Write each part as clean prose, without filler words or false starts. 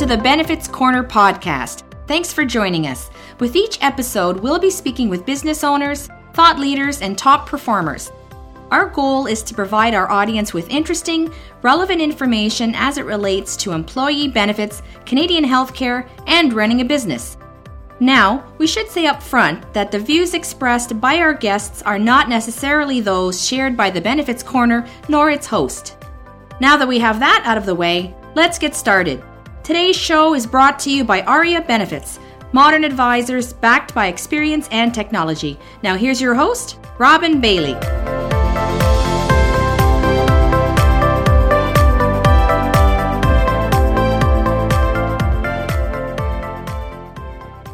to the Benefits Corner podcast. Thanks for joining us. With each episode, we'll be speaking with business owners, thought leaders, and top performers. Our goal is to provide our audience with interesting, relevant information as it relates to employee benefits, Canadian healthcare, and running a business. Now, we should say up front that the views expressed by our guests are not necessarily those shared by the Benefits Corner nor its host. Now that we have that out of the way, let's get started. Today's show is brought to you by Aria Benefits, modern advisors backed by experience and technology. Now here's your host, Robin Bailey.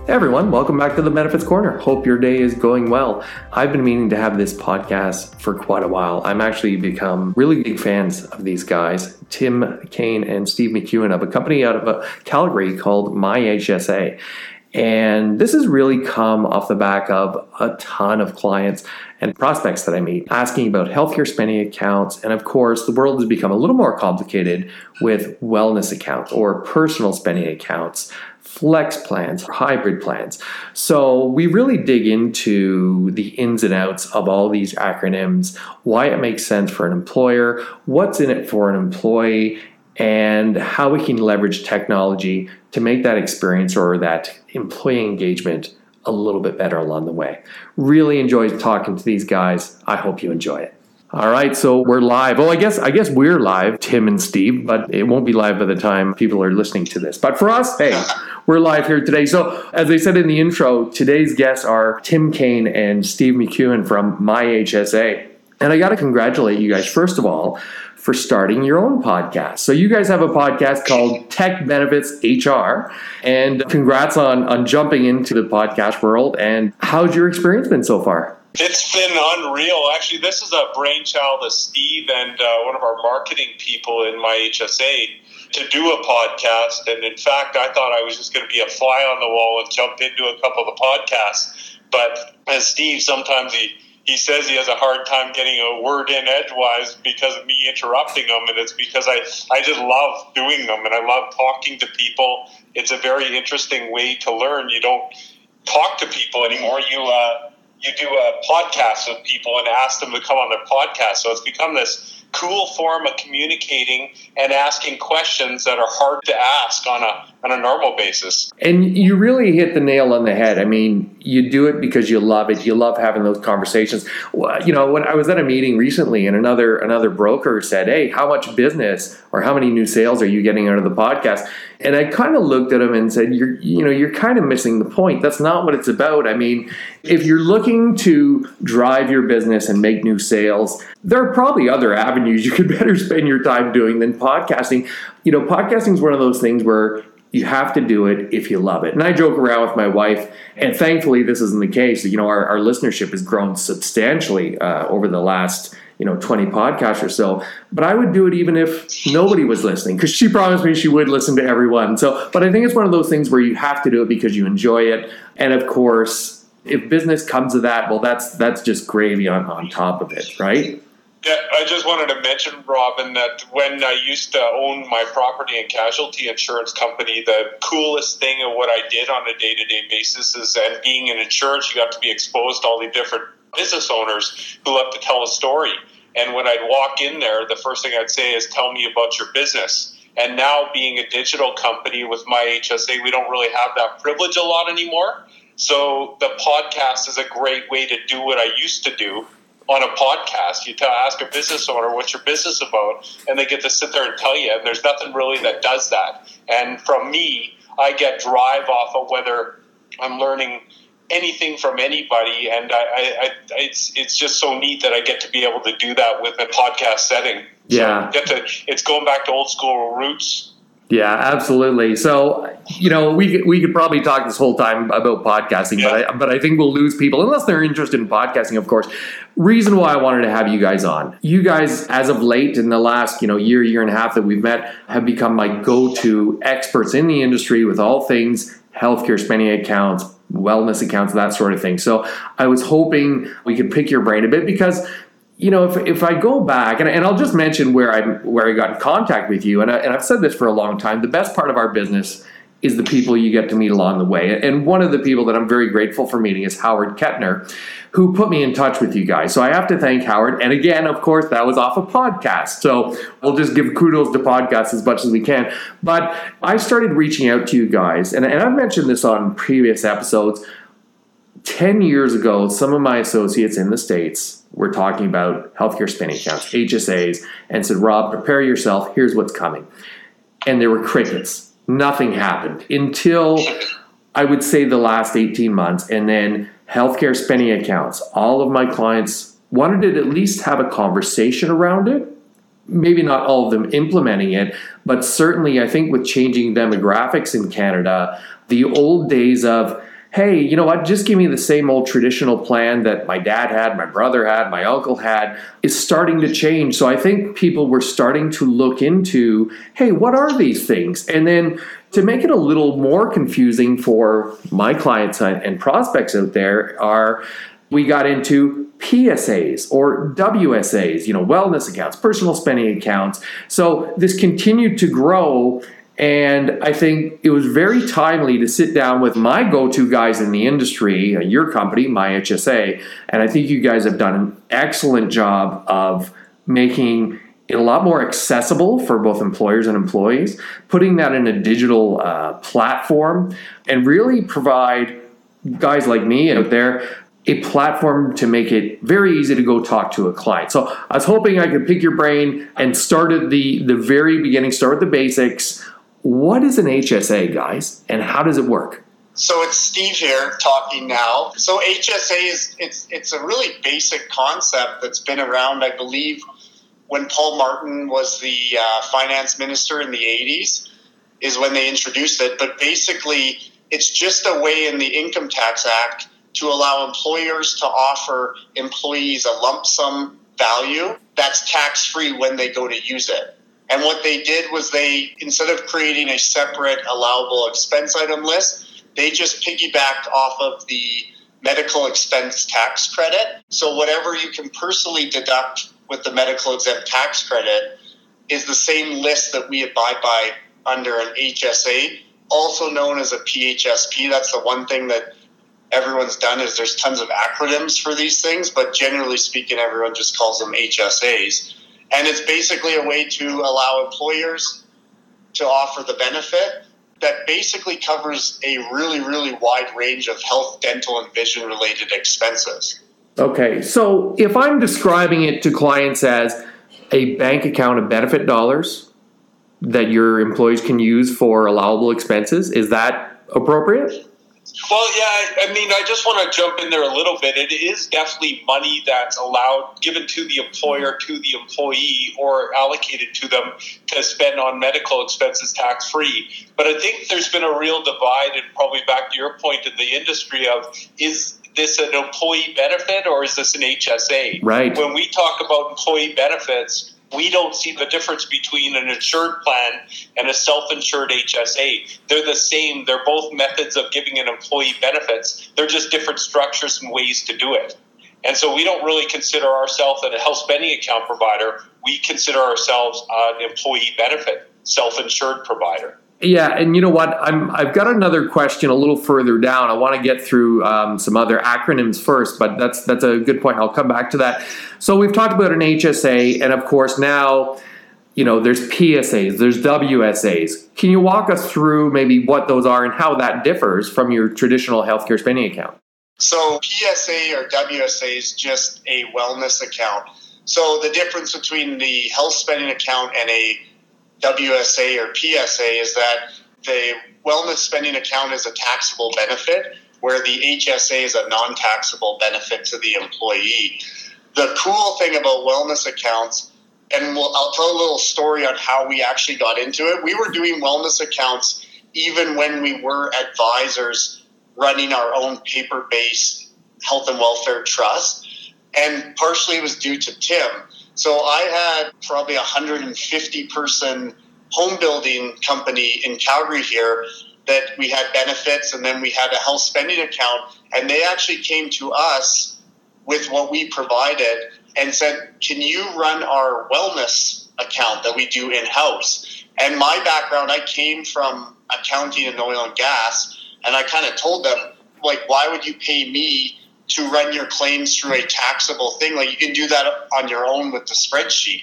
Hey everyone, welcome back to the Benefits Corner. Hope your day is going well. I've been meaning to have this podcast for quite a while. I'm actually become really big fans of these guys, Tim Cain and Steve McKeown, of a company out of Calgary called MyHSA. And this has really come off the back of a ton of clients and prospects that I meet asking about healthcare spending accounts. And of course, the world has become a little more complicated with wellness accounts or personal spending accounts, flex plans, hybrid plans. So we really dig into the ins and outs of all these acronyms, why it makes sense for an employer, what's in it for an employee, and how we can leverage technology to make that experience or that employee engagement a little bit better along the way. Really enjoyed talking to these guys. I hope you enjoy it. All right, so we're live. Well, I guess we're live, Tim and Steve, but it won't be live by the time people are listening to this. But for us, hey, we're live here today. So as I said in the intro, today's guests are Tim Cain and Steve McKeown from MyHSA. And I got to congratulate you guys, first of all, for starting your own podcast. So you guys have a podcast called Tech Benefits HR, and congrats on jumping into the podcast world. And how's your experience been so far? It's been unreal. Actually, this is a brainchild of Steve and one of our marketing people in MyHSA to do a podcast. And in fact, I thought I was just going to be a fly on the wall and jump into a couple of the podcasts. But as Steve, sometimes he says he has a hard time getting a word in edgewise because of me interrupting them, and it's because I just love doing them, and I love talking to people. It's a very interesting way to learn. You don't talk to people anymore. You do a podcast with people and ask them to come on their podcast. So it's become this cool form of communicating and asking questions that are hard to ask on a normal basis. And you really hit the nail on the head. I mean, you do it because you love it. You love having those conversations. You know, when I was at a meeting recently and another broker said, hey, how much business or how many new sales are you getting out of the podcast? And I kind of looked at him and said, you're kind of missing the point. That's not what it's about. I mean, if you're looking to drive your business and make new sales, there are probably other avenues you could better spend your time doing than podcasting. You know, podcasting is one of those things where you have to do it if you love it. And I joke around with my wife, and thankfully this isn't the case. You know, our listenership has grown substantially over the last 20 podcasts or so. But I would do it even if nobody was listening, because she promised me she would listen to everyone. So, but I think it's one of those things where you have to do it because you enjoy it. And of course, if business comes of that, well, that's just gravy on top of it, right? Yeah, I just wanted to mention, Robin, that when I used to own my property and casualty insurance company, the coolest thing of what I did on a day-to-day basis is, and being in insurance, you got to be exposed to all the different business owners who love to tell a story. And when I'd walk in there, the first thing I'd say is, tell me about your business. And now being a digital company with MyHSA, we don't really have that privilege a lot anymore. So the podcast is a great way to do what I used to do on a podcast. You ask a business owner, what's your business about? And they get to sit there and tell you, and there's nothing really that does that. And from me, I get drive off of whether I'm learning anything from anybody, and it's just so neat that I get to be able to do that with a podcast setting. Yeah, so it's going back to old school roots. Yeah, absolutely. So, we could probably talk this whole time about podcasting, yeah. but I think we'll lose people unless they're interested in podcasting, of course. Reason why I wanted to have you guys on. You guys, as of late in the last, year and a half that we've met, have become my go-to experts in the industry with all things healthcare spending accounts, wellness accounts, that sort of thing. So I was hoping we could pick your brain a bit because you know, if I go back, and I'll just mention where I got in contact with you, and I've said this for a long time, the best part of our business is the people you get to meet along the way. And one of the people that I'm very grateful for meeting is Howard Kettner, who put me in touch with you guys. So I have to thank Howard. And again, of course, that was off a podcast. So we'll just give kudos to podcasts as much as we can. But I started reaching out to you guys, and I've mentioned this on previous episodes. 10 years ago, some of my associates in the States were talking about healthcare spending accounts, HSAs, and said, Rob, prepare yourself. Here's what's coming. And there were crickets. Nothing happened until, I would say, the last 18 months. And then healthcare spending accounts. All of my clients wanted to at least have a conversation around it. Maybe not all of them implementing it, but certainly I think with changing demographics in Canada, the old days of, hey, you know what, just give me the same old traditional plan that my dad had, my brother had, my uncle had, is starting to change. So I think people were starting to look into, hey, what are these things? And then to make it a little more confusing for my clients and prospects out there are, we got into PSAs or WSAs, you know, wellness accounts, personal spending accounts. So this continued to grow. And I think it was very timely to sit down with my go-to guys in the industry, your company, MyHSA, and I think you guys have done an excellent job of making it a lot more accessible for both employers and employees, putting that in a digital platform, and really provide guys like me out there a platform to make it very easy to go talk to a client. So I was hoping I could pick your brain and start at the very beginning, start with the basics. What is an HSA, guys, and how does it work? So it's Steve here talking now. So HSA is a really basic concept that's been around, I believe, when Paul Martin was the finance minister in the 80s is when they introduced it. But basically, it's just a way in the Income Tax Act to allow employers to offer employees a lump sum value that's tax-free when they go to use it. And what they did was they, instead of creating a separate allowable expense item list, they just piggybacked off of the medical expense tax credit. So whatever you can personally deduct with the medical exempt tax credit is the same list that we abide by under an HSA, also known as a PHSP. That's the one thing that everyone's done is there's tons of acronyms for these things, but generally speaking, everyone just calls them HSAs. And it's basically a way to allow employers to offer the benefit that basically covers a really, really wide range of health, dental, and vision-related expenses. Okay, so if I'm describing it to clients as a bank account of benefit dollars that your employees can use for allowable expenses, is that appropriate? Well, yeah, I mean, I just want to jump in there a little bit. It is definitely money that's allowed, given to the employer, to the employee, or allocated to them to spend on medical expenses tax-free. But I think there's been a real divide, and probably back to your point in the industry of, is this an employee benefit or is this an HSA? Right. When we talk about employee benefits, we don't see the difference between an insured plan and a self-insured HSA. They're the same. They're both methods of giving an employee benefits. They're just different structures and ways to do it. And so we don't really consider ourselves a health spending account provider. We consider ourselves an employee benefit, self-insured provider. Yeah, and you know what? I've got another question a little further down. I want to get through some other acronyms first, but that's a good point. I'll come back to that. So we've talked about an HSA, and of course now, you know, there's PSAs, there's WSAs. Can you walk us through maybe what those are and how that differs from your traditional healthcare spending account? So PSA or WSA is just a wellness account. So the difference between the health spending account and a WSA or PSA is that the wellness spending account is a taxable benefit, where the HSA is a non-taxable benefit to the employee. The cool thing about wellness accounts, and I'll tell a little story on how we actually got into it. We were doing wellness accounts even when we were advisors running our own paper-based health and welfare trust, and partially it was due to Tim. So I had probably a 150-person home building company in Calgary here that we had benefits, and then we had a health spending account, and they actually came to us with what we provided and said, can you run our wellness account that we do in-house? And my background, I came from accounting and oil and gas, and I kind of told them, like, why would you pay me to run your claims through a taxable thing? Like, you can do that on your own with the spreadsheet.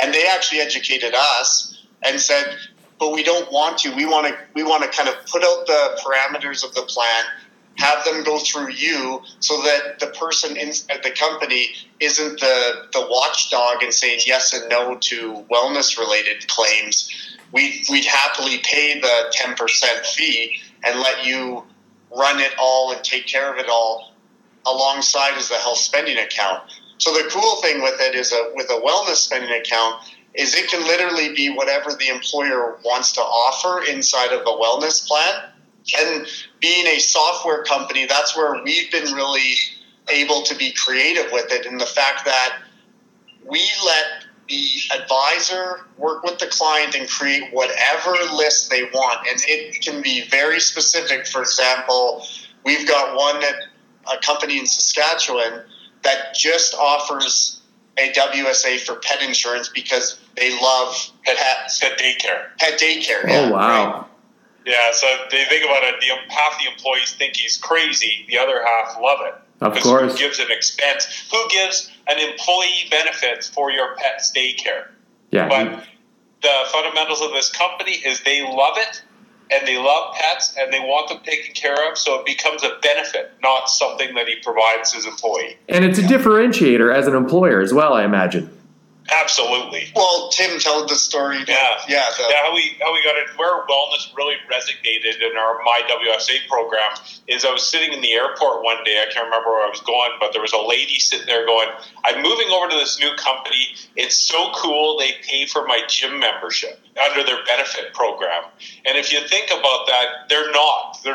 And they actually educated us and said, but we don't want to. We want to kind of put out the parameters of the plan, have them go through you so that the person at the company isn't the watchdog and saying yes and no to wellness-related claims. We'd happily pay the 10% fee and let you run it all and take care of it all alongside as the health spending account. So the cool thing with it is with a wellness spending account is it can literally be whatever the employer wants to offer inside of the wellness plan. And being a software company, that's where we've been really able to be creative with it. And the fact that we let the advisor work with the client and create whatever list they want. And it can be very specific. For example, we've got one at a company in Saskatchewan that just offers a WSA for pet insurance because they love pet daycare. Pet daycare. Yeah, oh, wow. Right? Yeah, so they think about it, half the employees think he's crazy, the other half love it. Of course. Who gives an expense? Who gives an employee benefits for your pet's daycare? Yeah. But the fundamentals of this company is they love it, and they love pets, and they want them taken care of, so it becomes a benefit, not something that he provides his employee. And it's a differentiator as an employer as well, I imagine. Absolutely. Well, Tim told the story. How we got it, where wellness really resonated in our My WSA program is I was sitting in the airport one day. I can't remember where I was going, but there was a lady sitting there going, I'm moving over to this new company. It's so cool. They pay for my gym membership under their benefit program. And if you think about that, they're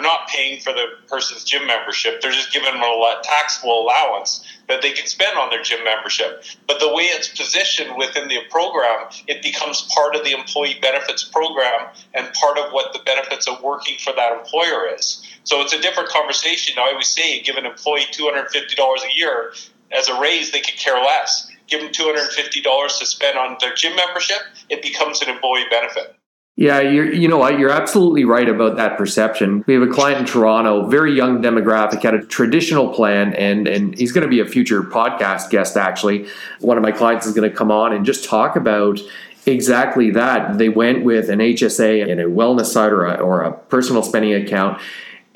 not paying for the person's gym membership. They're just giving them a taxable allowance that they can spend on their gym membership. But the way it's positioned within the program, it becomes part of the employee benefits program and part of what the benefits of working for that employer is. So it's a different conversation. I always say, give an employee $250 a year as a raise, they could care less. Give them $250 to spend on their gym membership, it becomes an employee benefit. Yeah, you know what? You're absolutely right about that perception. We have a client in Toronto, very young demographic, had a traditional plan, and he's going to be a future podcast guest, actually. One of my clients is going to come on and just talk about exactly that. They went with an HSA and a wellness side or a personal spending account.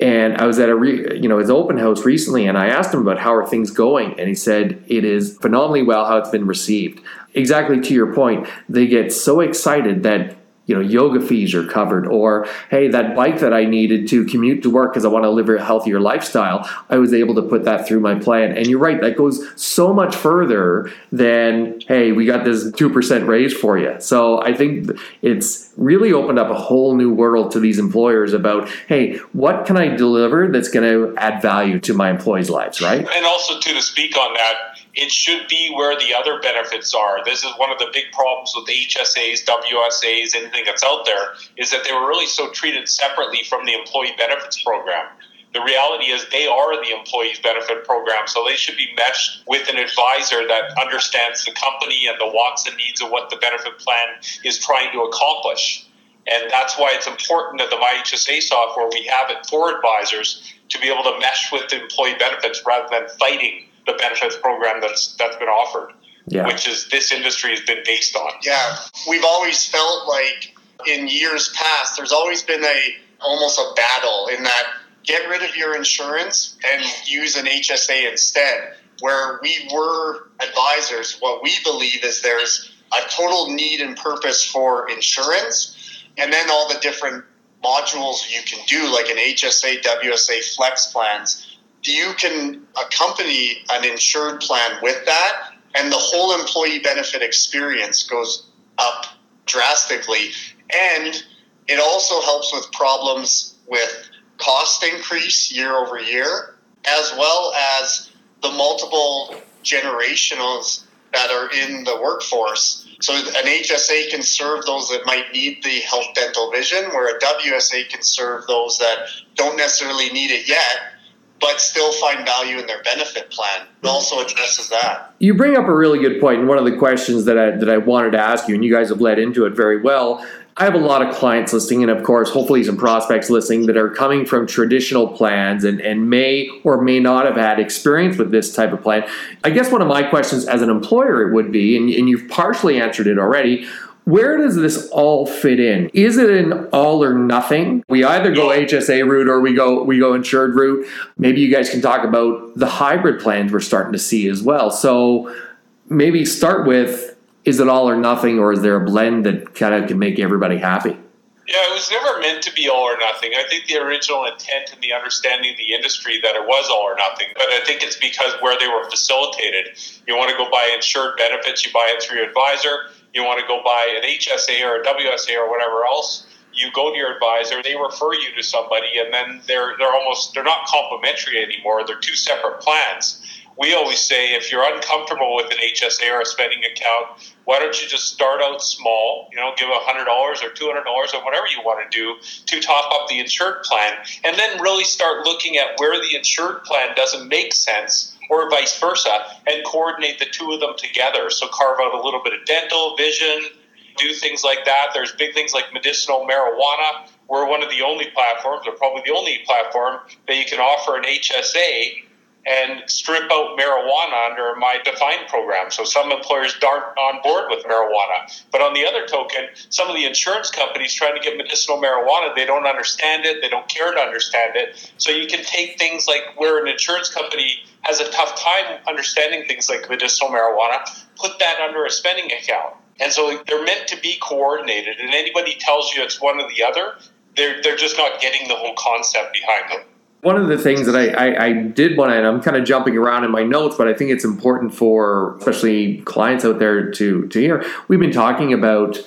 And I was at his open house recently, and I asked him about how are things going, and he said it is phenomenally well how it's been received. Exactly to your point, they get so excited that yoga fees are covered, or hey, that bike that I needed to commute to work because I want to live a healthier lifestyle, I was able to put that through my plan. And you're right, that goes so much further than, hey, we got this 2% raise for you. So I think it's really opened up a whole new world to these employers about, hey, what can I deliver that's going to add value to my employees' lives, right? And also to speak on that, it should be where the other benefits are. This is one of the big problems with HSAs, WSAs, anything that's out there, is that they were really so treated separately from the employee benefits program. The reality is they are the employee's benefit program, so they should be meshed with an advisor that understands the company and the wants and needs of what the benefit plan is trying to accomplish. And that's why it's important that the MyHSA software, we have it for advisors to be able to mesh with the employee benefits rather than fighting the benefits program that's been offered, which is this industry has been based on. Yeah, we've always felt like in years past, there's always been almost a battle in that get rid of your insurance and use an HSA instead, where we were advisors. What we believe is there's a total need and purpose for insurance, and then all the different modules you can do, like an HSA, WSA, flex plans. You can accompany an insured plan with that, and the whole employee benefit experience goes up drastically. And it also helps with problems with cost increase year over year, as well as the multiple generationals that are in the workforce. So an HSA can serve those that might need the health, dental, vision, where a WSA can serve those that don't necessarily need it yet, but still find value in their benefit plan. It also addresses that. You bring up a really good point, and one of the questions that I wanted to ask you, and you guys have led into it very well. I have a lot of clients listening, and of course, hopefully some prospects listening that are coming from traditional plans and may or may not have had experience with this type of plan. I guess one of my questions as an employer it would be, and you've partially answered it already, where does this all fit in? Is it an all or nothing? We either go HSA route or we go insured route. Maybe you guys can talk about the hybrid plans we're starting to see as well. So maybe start with, is it all or nothing, or is there a blend that kind of can make everybody happy? Yeah, it was never meant to be all or nothing. I think the original intent and the understanding of the industry that it was all or nothing, but I think it's because where they were facilitated. You want to go buy insured benefits, you buy it through your advisor. You want to go buy an HSA or a WSA or whatever else, you go to your advisor, they refer you to somebody, and then they're not complementary anymore. They're two separate plans. We always say, if you're uncomfortable with an HSA or a spending account, why don't you just start out small, give $100 or $200 or whatever you want to do to top up the insured plan, and then really start looking at where the insured plan doesn't make sense or vice versa, and coordinate the two of them together. So carve out a little bit of dental, vision, do things like that. There's big things like medicinal marijuana. We're one of the only platforms, or probably the only platform, that you can offer an HSA and strip out marijuana under my defined program. So some employers aren't on board with marijuana. But on the other token, some of the insurance companies trying to get medicinal marijuana, they don't understand it, they don't care to understand it. So you can take things like where an insurance company has a tough time understanding things like medicinal marijuana, put that under a spending account. And so they're meant to be coordinated. And anybody tells you it's one or the other, they're just not getting the whole concept behind them. One of the things that I did want to, and I'm kind of jumping around in my notes, but I think it's important for especially clients out there to hear. We've been talking about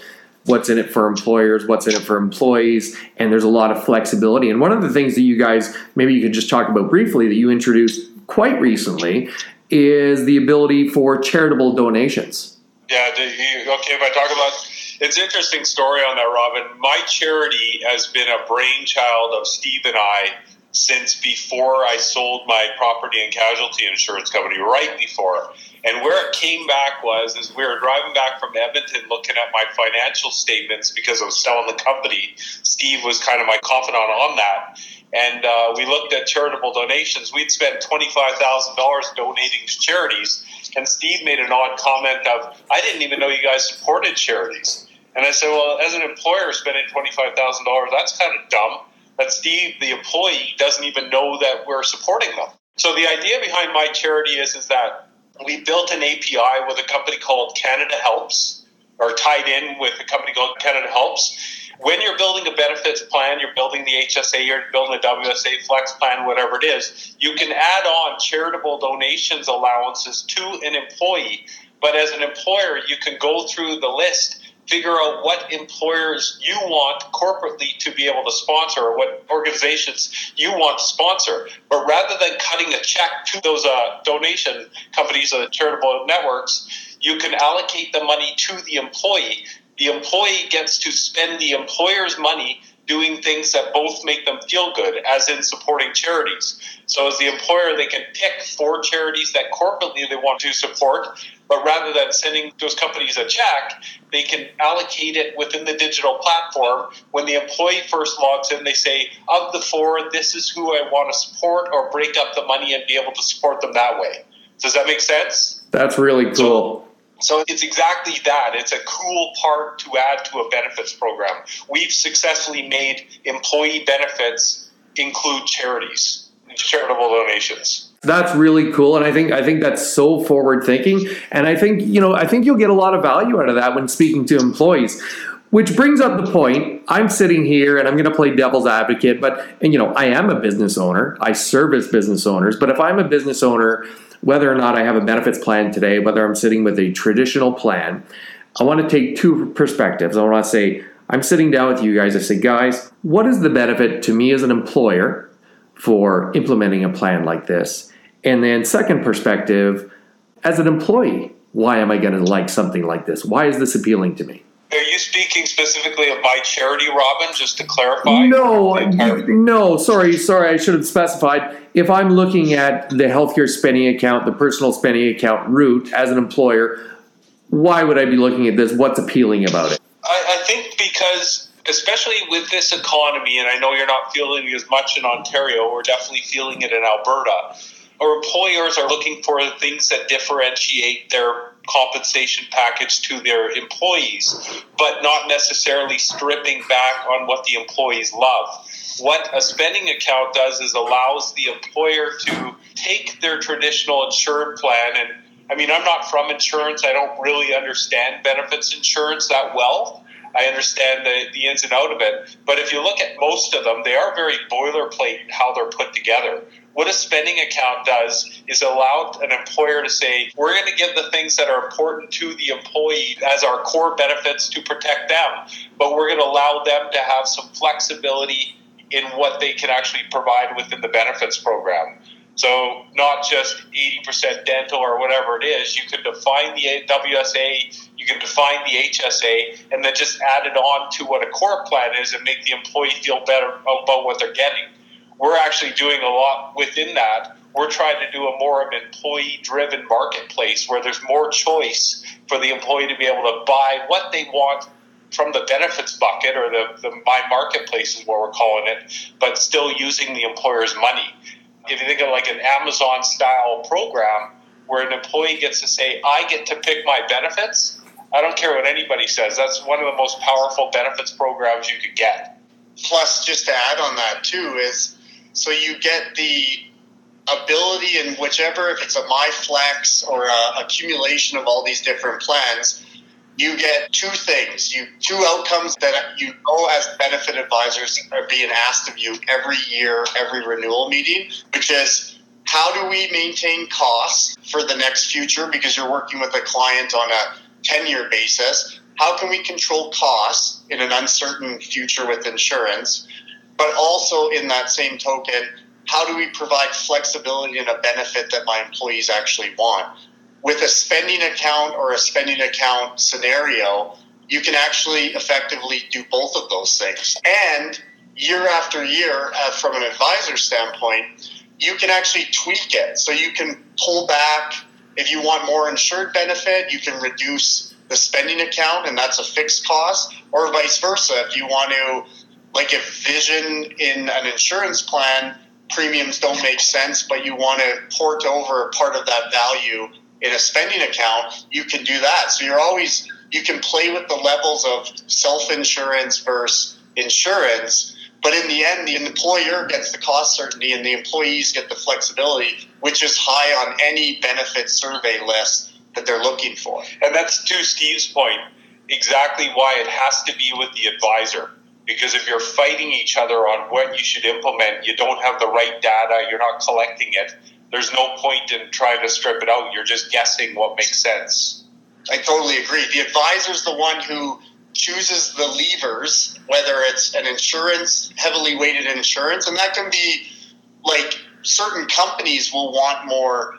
what's in it for employers, what's in it for employees, and there's a lot of flexibility. And one of the things that you guys, maybe you could just talk about briefly, that you introduced quite recently, is the ability for charitable donations. Yeah, if I talk about... It's an interesting story on that, Robin. My charity has been a brainchild of Steve and I since before I sold my property and casualty insurance company, right before. And where it came back was we were driving back from Edmonton looking at my financial statements because I was selling the company. Steve was kind of my confidant on that. And we looked at charitable donations. We'd spent $25,000 donating to charities. And Steve made an odd comment of, I didn't even know you guys supported charities. And I said, well, as an employer spending $25,000, that's kind of dumb. That Steve, the employee, doesn't even know that we're supporting them. So the idea behind my charity is that we built an API with a company called Canada Helps, or tied in with a company called Canada Helps. When you're building a benefits plan, you're building the HSA, you're building a WSA flex plan, whatever it is, you can add on charitable donations allowances to an employee. But as an employer, you can go through the list, figure out what employers you want corporately to be able to sponsor, or what organizations you want to sponsor. But rather than cutting a check to those donation companies or charitable networks, you can allocate the money to the employee. The employee gets to spend the employer's money doing things that both make them feel good, as in supporting charities. So as the employer, they can pick 4 charities that corporately they want to support, but rather than sending those companies a check, they can allocate it within the digital platform. When the employee first logs in, they say, of the 4, this is who I want to support, or break up the money and be able to support them that way. Does that make sense? That's really cool. So it's exactly that. It's a cool part to add to a benefits program. We've successfully made employee benefits include charities, charitable donations. That's really cool, and I think that's so forward thinking, and I think you'll get a lot of value out of that when speaking to employees. Which brings up the point, I'm sitting here and I'm going to play devil's advocate, but I am a business owner. I service business owners, but if I'm a business owner, whether or not I have a benefits plan today, whether I'm sitting with a traditional plan, I want to take two perspectives. I want to say, I'm sitting down with you guys. I say, guys, what is the benefit to me as an employer for implementing a plan like this? And then second perspective, as an employee, why am I going to like something like this? Why is this appealing to me? Are you speaking specifically of my charity, Robin, just to clarify? No, sorry, I should have specified. if I'm looking at the healthcare spending account, the personal spending account route as an employer, why would I be looking at this? What's appealing about it? I think because, especially with this economy, and I know you're not feeling it as much in Ontario, we're definitely feeling it in Alberta, our employers are looking for things that differentiate their compensation package to their employees, but not necessarily stripping back on what the employees love. What a spending account does is allows the employer to take their traditional insurance plan, and I mean, I'm not from insurance. I don't really understand benefits insurance that well. I understand the ins and out of it. But if you look at most of them, they are very boilerplate how they're put together. What a spending account does is allow an employer to say, we're going to give the things that are important to the employee as our core benefits to protect them, but we're going to allow them to have some flexibility in what they can actually provide within the benefits program. So not just 80% dental or whatever it is, you could define the WSA, you can define the HSA, and then just add it on to what a core plan is and make the employee feel better about what they're getting. We're actually doing a lot within that. We're trying to do a more of an employee-driven marketplace where there's more choice for the employee to be able to buy what they want from the benefits bucket, or the My Marketplace is what we're calling it, but still using the employer's money. If you think of like an Amazon-style program where an employee gets to say, I get to pick my benefits, I don't care what anybody says. That's one of the most powerful benefits programs you could get. Plus, just to add on that too, is so you get the ability in whichever, if it's a MyFlex or a accumulation of all these different plans, you get two things, two outcomes that you know as benefit advisors are being asked of you every year, every renewal meeting, which is how do we maintain costs for the next future, because you're working with a client on a 10-year basis. How can we control costs in an uncertain future with insurance? But also in that same token, how do we provide flexibility and a benefit that my employees actually want? With a spending account or a spending account scenario, you can actually effectively do both of those things. And year after year, from an advisor standpoint, you can actually tweak it. So you can pull back. If you want more insured benefit, you can reduce the spending account, and that's a fixed cost, or vice versa. If you want to, like if vision in an insurance plan, premiums don't make sense, but you want to port over part of that value in a spending account, you can do that. So you can play with the levels of self-insurance versus insurance, but in the end, the employer gets the cost certainty and the employees get the flexibility, which is high on any benefit survey list that they're looking for. And that's to Steve's point, exactly why it has to be with the advisor. Because if you're fighting each other on what you should implement, you don't have the right data, you're not collecting it, there's no point in trying to strip it out. You're just guessing what makes sense. I totally agree. The advisor's the one who chooses the levers, whether it's an insurance, heavily weighted insurance, and that can be like certain companies will want more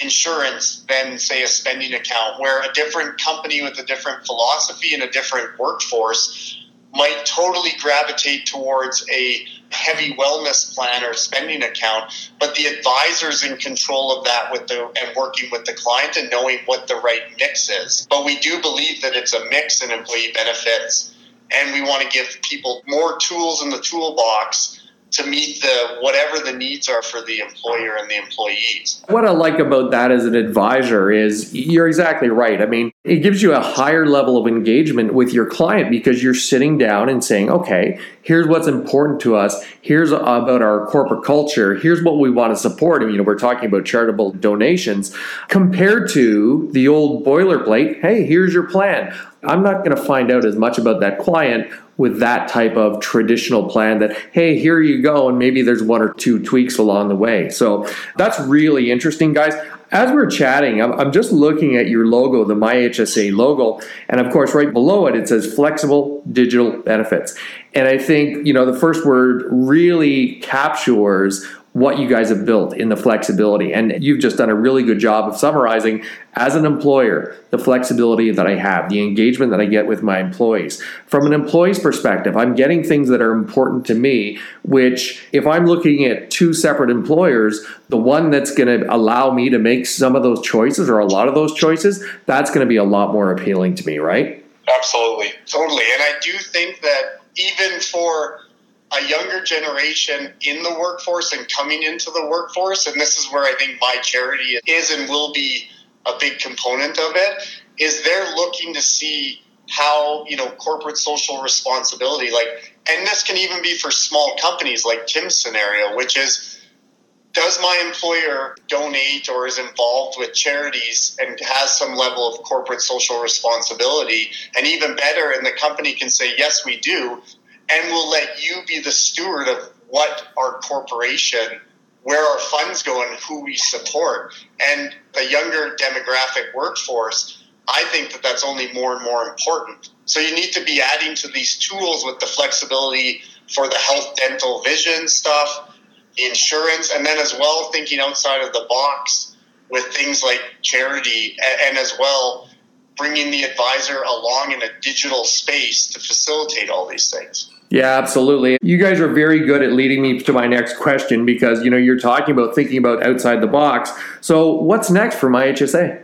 insurance than, say, a spending account, where a different company with a different philosophy and a different workforce might totally gravitate towards a heavy wellness plan or spending account, but the advisor's in control of that and working with the client and knowing what the right mix is. But we do believe that it's a mix in employee benefits, and we want to give people more tools in the toolbox to meet whatever the needs are for the employer and the employees. What I like about that as an advisor is you're exactly right. I mean, it gives you a higher level of engagement with your client because you're sitting down and saying, okay, here's what's important to us. Here's about our corporate culture. Here's what we want to support. I mean, we're talking about charitable donations compared to the old boilerplate. Hey, here's your plan. I'm not going to find out as much about that client with that type of traditional plan that, hey, here you go, and maybe there's one or two tweaks along the way. So that's really interesting, guys. As we're chatting, I'm just looking at your logo, the MyHSA logo, and of course, right below it, it says flexible digital benefits. And I think, the first word really captures what you guys have built in the flexibility. And you've just done a really good job of summarizing, as an employer, the flexibility that I have, the engagement that I get with my employees. From an employee's perspective, I'm getting things that are important to me, which if I'm looking at two separate employers, the one that's going to allow me to make some of those choices or a lot of those choices, that's going to be a lot more appealing to me, right? Absolutely. Totally. And I do think that even for a younger generation in the workforce and coming into the workforce, and this is where I think my charity is and will be a big component of it, is they're looking to see how, you know, corporate social responsibility, like, and this can even be for small companies like Tim's scenario, which is, does my employer donate or is involved with charities and has some level of corporate social responsibility? And even better, and the company can say, yes, we do. And we'll let you be the steward of what our corporation, where our funds go and who we support. And the younger demographic workforce, I think that that's only more and more important. So you need to be adding to these tools with the flexibility for the health, dental, vision stuff, insurance, and then as well thinking outside of the box with things like charity and as well bringing the advisor along in a digital space to facilitate all these things. Yeah, absolutely. You guys are very good at leading me to my next question because, you know, you're talking about thinking about outside the box. So what's next for MyHSA?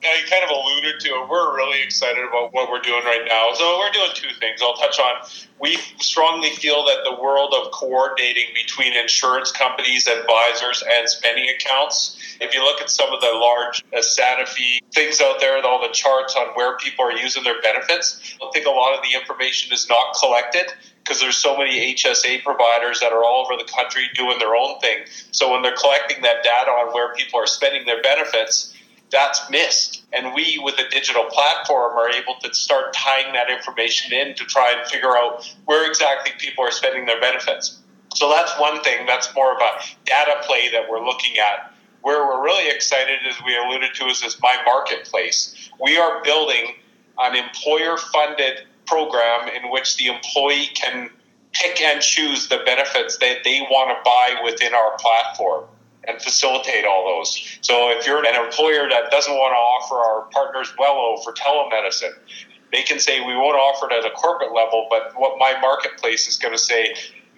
Now, you kind of alluded to it. We're really excited about what we're doing right now. So we're doing two things I'll touch on. We strongly feel that the world of coordinating between insurance companies, advisors, and spending accounts, if you look at some of the large Sanofi things out there with all the charts on where people are using their benefits, I think a lot of the information is not collected because there's so many HSA providers that are all over the country doing their own thing. So when they're collecting that data on where people are spending their benefits, that's missed. And we, with a digital platform, are able to start tying that information in to try and figure out where exactly people are spending their benefits. So that's one thing. That's more of a data play that we're looking at. Where we're really excited, as we alluded to, is this My Marketplace. We are building an employer-funded program in which the employee can pick and choose the benefits that they want to buy within our platform and facilitate all those. So if you're an employer that doesn't want to offer our partners Wello for telemedicine, they can say, we won't offer it at a corporate level, but what My Marketplace is going to say,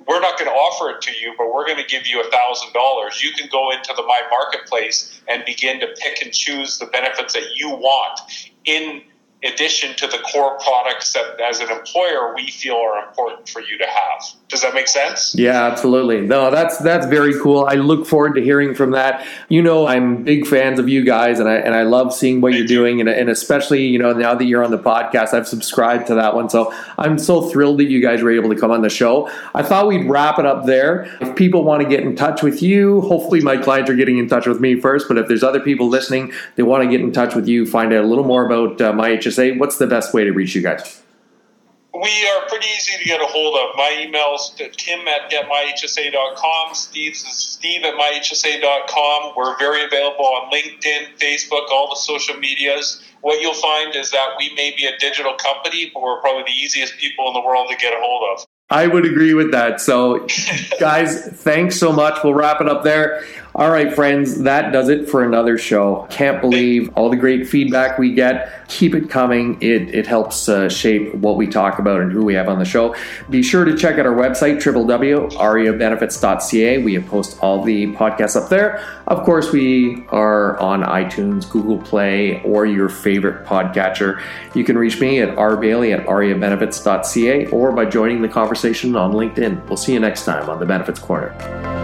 we're not going to offer it to you, but we're going to give you $1,000. You can go into the My Marketplace and begin to pick and choose the benefits that you want, in addition to the core products that as an employer we feel are important for you to have. Does that make sense? Yeah, absolutely. No, that's very cool. I look forward to hearing from that. You know, I'm big fans of you guys, and I love seeing what you're doing, and especially, you know, now that you're on the podcast, I've subscribed to that one. So I'm so thrilled that you guys were able to come on the show. I thought we'd wrap it up there. If people want to get in touch with you, hopefully my clients are getting in touch with me first, but if there's other people listening, they want to get in touch with you, find out a little more about MyHSA, say, what's the best way to reach you guys? We are pretty easy to get a hold of. My email's tim@getmyhsa.com. Steve's is steve@myhsa.com. We're very available on LinkedIn, Facebook, all the social medias. What you'll find is that we may be a digital company, but we're probably the easiest people in the world to get a hold of. I would agree with that. So guys, thanks so much. We'll wrap it up there. All right, friends, that does it for another show. Can't believe all the great feedback we get. Keep it coming. It helps shape what we talk about and who we have on the show. Be sure to check out our website, www.ariabenefits.ca. We have posted all the podcasts up there. Of course, we are on iTunes, Google Play, or your favorite podcatcher. You can reach me at rbailey@ariabenefits.ca or by joining the conversation on LinkedIn. We'll see you next time on The Benefits Corner.